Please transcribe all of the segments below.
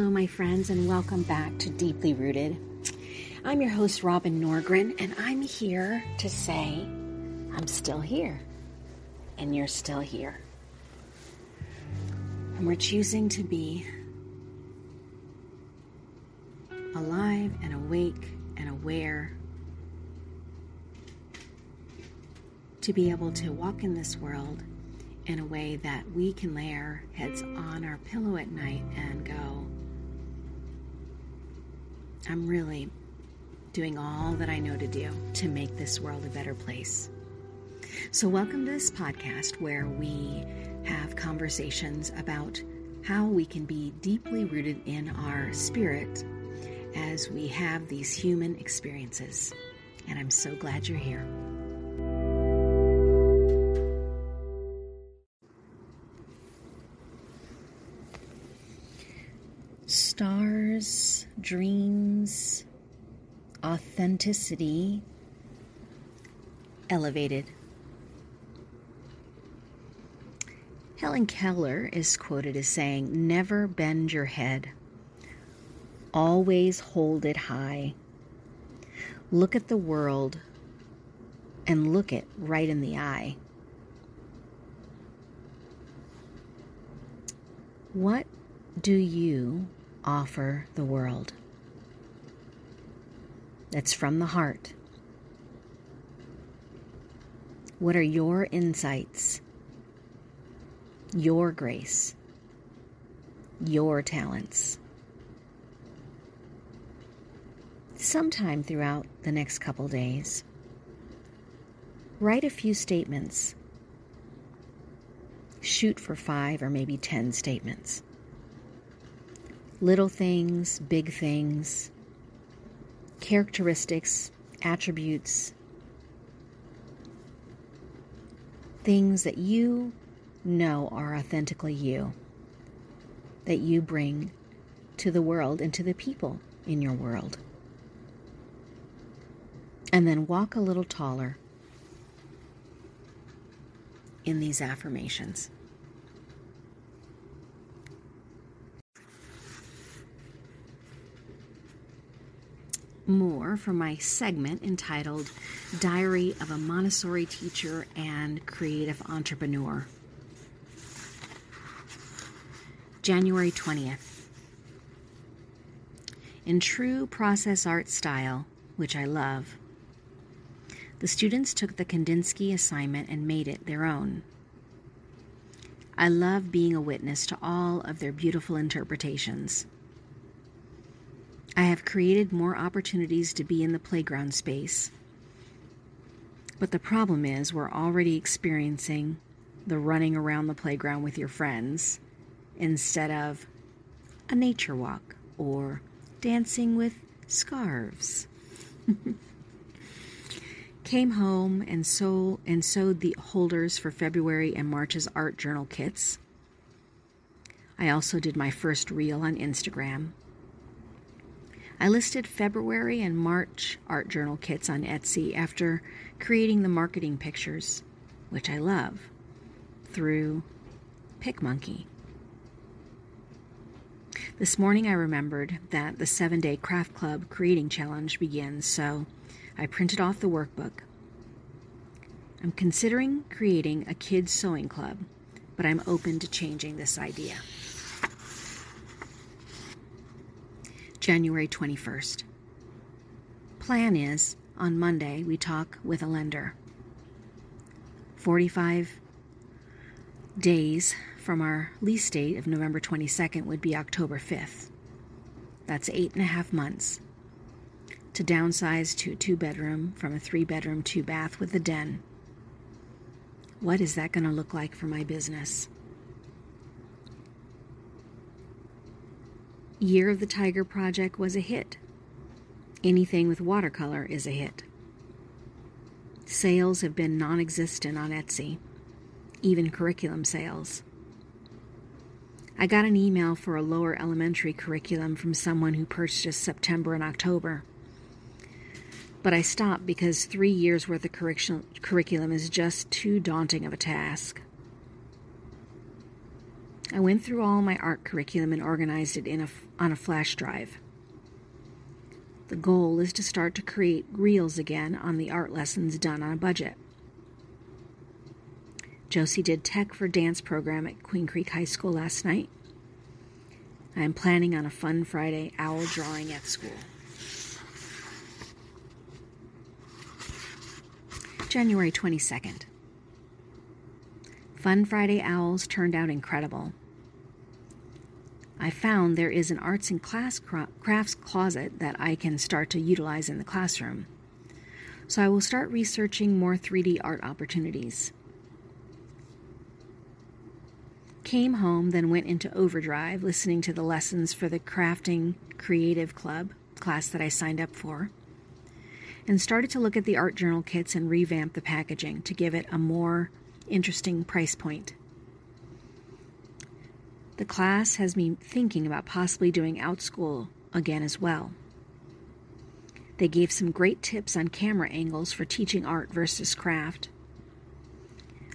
Hello, my friends, and welcome back to Deeply Rooted. I'm your host, Robin Norgren, and I'm here to say I'm still here, and you're still here. And we're choosing to be alive and awake and aware to be able to walk in this world in a way that we can lay our heads on our pillow at night and go, I'm really doing all that I know to do to make this world a better place. So welcome to this podcast where we have conversations about how we can be deeply rooted in our spirit as we have these human experiences. And I'm so glad you're here. Stars, dreams, authenticity, elevated. Helen Keller is quoted as saying, "Never bend your head. Always hold it high. Look at the world and look it right in the eye." What do you offer the world? That's from the heart. What are your insights, your grace, your talents? Sometime throughout the next couple days, write a few statements. Shoot for 5 or maybe 10 statements. Little things, big things, characteristics, attributes, things that you know are authentically you, that you bring to the world and to the people in your world. And then walk a little taller in these affirmations. More from my segment entitled Diary of a Montessori Teacher and Creative Entrepreneur. January 20th. In true process art style, which I love, the students took the Kandinsky assignment and made it their own. I love being a witness to all of their beautiful interpretations. I have created more opportunities to be in the playground space. But the problem is we're already experiencing the running around the playground with your friends instead of a nature walk or dancing with scarves. Came home and sewed the holders for February and March's art journal kits. I also did my first reel on Instagram. I listed February and March art journal kits on Etsy after creating the marketing pictures, which I love, through PicMonkey. This morning I remembered that the 7-day Craft Club Creating Challenge begins, so I printed off the workbook. I'm considering creating a kids' sewing club, but I'm open to changing this idea. January 21st. Plan is, on Monday, we talk with a lender. 45 days from our lease date of November 22nd would be October 5th. That's 8.5 months to downsize to a 2-bedroom from a 3-bedroom, 2-bath with a den. What is that going to look like for my business? Year of the Tiger project was a hit. Anything with watercolor is a hit. Sales have been non-existent on Etsy, even curriculum sales. I got an email for a lower elementary curriculum from someone who purchased September and October. But I stopped because 3 years worth of curriculum is just too daunting of a task. I went through all my art curriculum and organized it on a flash drive. The goal is to start to create reels again on the art lessons done on a budget. Josie did tech for dance program at Queen Creek High School last night. I am planning on a fun Friday owl drawing at school. January 22nd. Fun Friday owls turned out incredible. I found there is an arts and crafts closet that I can start to utilize in the classroom. So I will start researching more 3D art opportunities. Came home, then went into overdrive, listening to the lessons for the Crafting Creative Club class that I signed up for, and started to look at the art journal kits and revamp the packaging to give it a more interesting price point. The class has me thinking about possibly doing outschool again as well. They gave some great tips on camera angles for teaching art versus craft.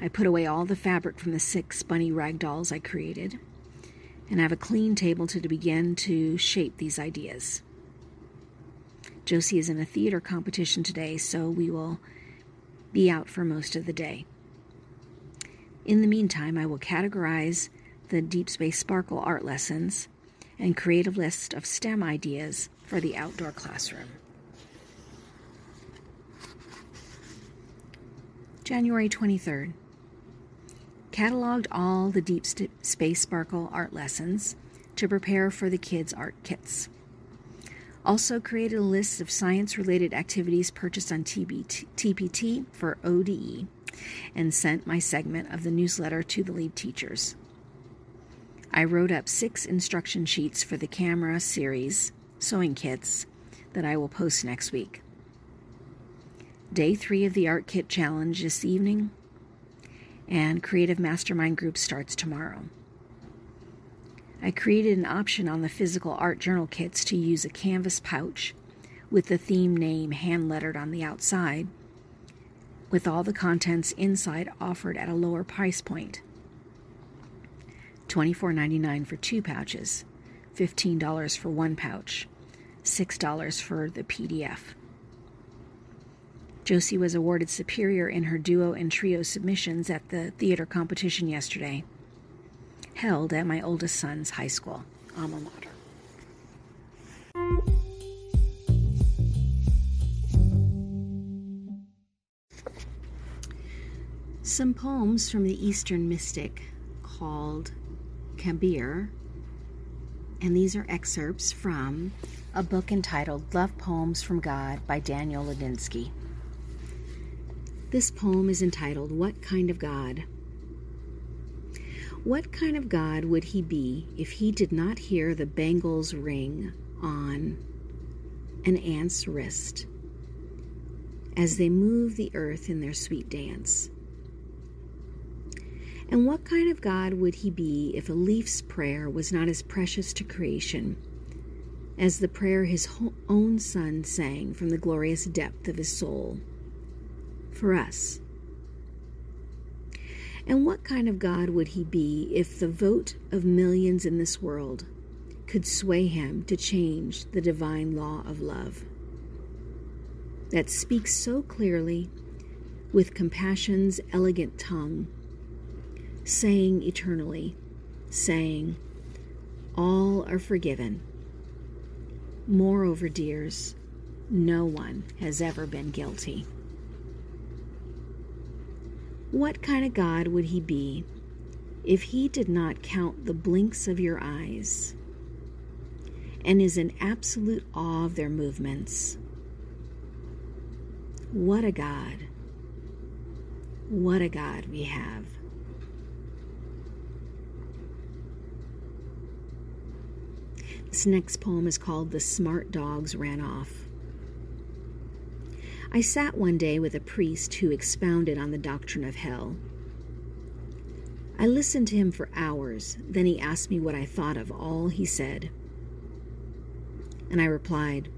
I put away all the fabric from the 6 bunny rag dolls I created, and I have a clean table to begin to shape these ideas. Josie is in a theater competition today, so we will be out for most of the day. In the meantime, I will categorize the Deep Space Sparkle art lessons and create a list of STEM ideas for the outdoor classroom. January 23rd. Cataloged all the Deep Space Sparkle art lessons to prepare for the kids' art kits. Also created a list of science-related activities purchased on TPT for ODE and sent my segment of the newsletter to the lead teachers. I wrote up 6 instruction sheets for the camera series sewing kits that I will post next week. Day 3 of the Art Kit Challenge this evening, and Creative Mastermind Group starts tomorrow. I created an option on the physical art journal kits to use a canvas pouch with the theme name hand-lettered on the outside, with all the contents inside offered at a lower price point. $24.99 for 2 pouches, $15 for 1 pouch, $6 for the PDF. Josie was awarded superior in her duo and trio submissions at the theater competition yesterday, held at my oldest son's high school, alma mater. Some poems from the Eastern mystic called Kabir, and these are excerpts from a book entitled Love Poems from God by Daniel Ladinsky. This poem is entitled, What Kind of God? What kind of God would he be if he did not hear the bangles ring on an ant's wrist as they move the earth in their sweet dance? And what kind of God would he be if a leaf's prayer was not as precious to creation as the prayer his own son sang from the glorious depth of his soul? For us. And what kind of God would he be if the vote of millions in this world could sway him to change the divine law of love that speaks so clearly with compassion's elegant tongue, saying eternally, saying, all are forgiven. Moreover, dears, no one has ever been guilty. What kind of God would he be if he did not count the blinks of your eyes and is in absolute awe of their movements? What a God. What a God we have. This next poem is called The Smart Dogs Ran Off. I sat one day with a priest who expounded on the doctrine of hell. I listened to him for hours, then he asked me what I thought of all he said. And I replied,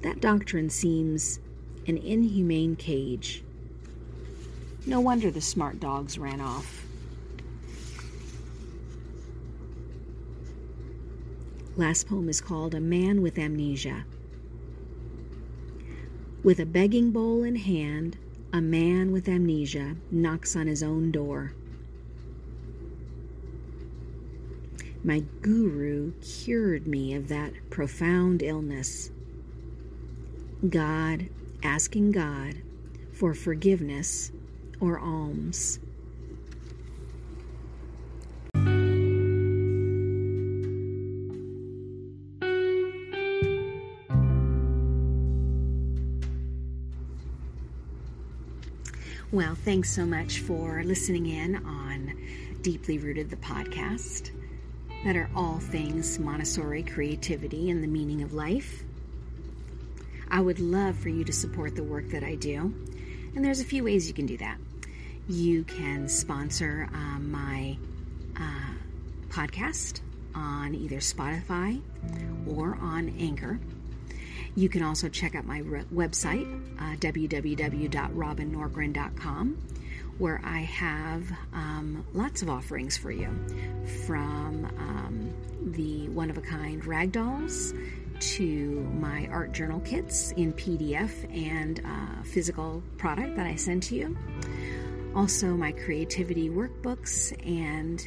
that doctrine seems an inhumane cage. No wonder the smart dogs ran off. Last poem is called A Man with Amnesia. With a begging bowl in hand, a man with amnesia knocks on his own door. My guru cured me of that profound illness. God, asking God for forgiveness or alms. Well, thanks so much for listening in on Deeply Rooted, the podcast, that are all things Montessori, creativity, and the meaning of life. I would love for you to support the work that I do, and there's a few ways you can do that. You can sponsor my podcast on either Spotify or on Anchor. You can also check out my website, www.robinnorgren.com, where I have lots of offerings for you, from the one-of-a-kind rag dolls to my art journal kits in PDF and physical product that I send to you. Also, my creativity workbooks, and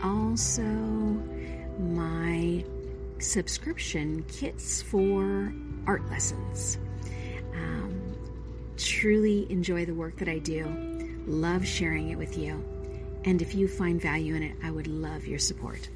also my subscription kits for art lessons. Truly enjoy the work that I do. Love sharing it with you. And if you find value in it, I would love your support.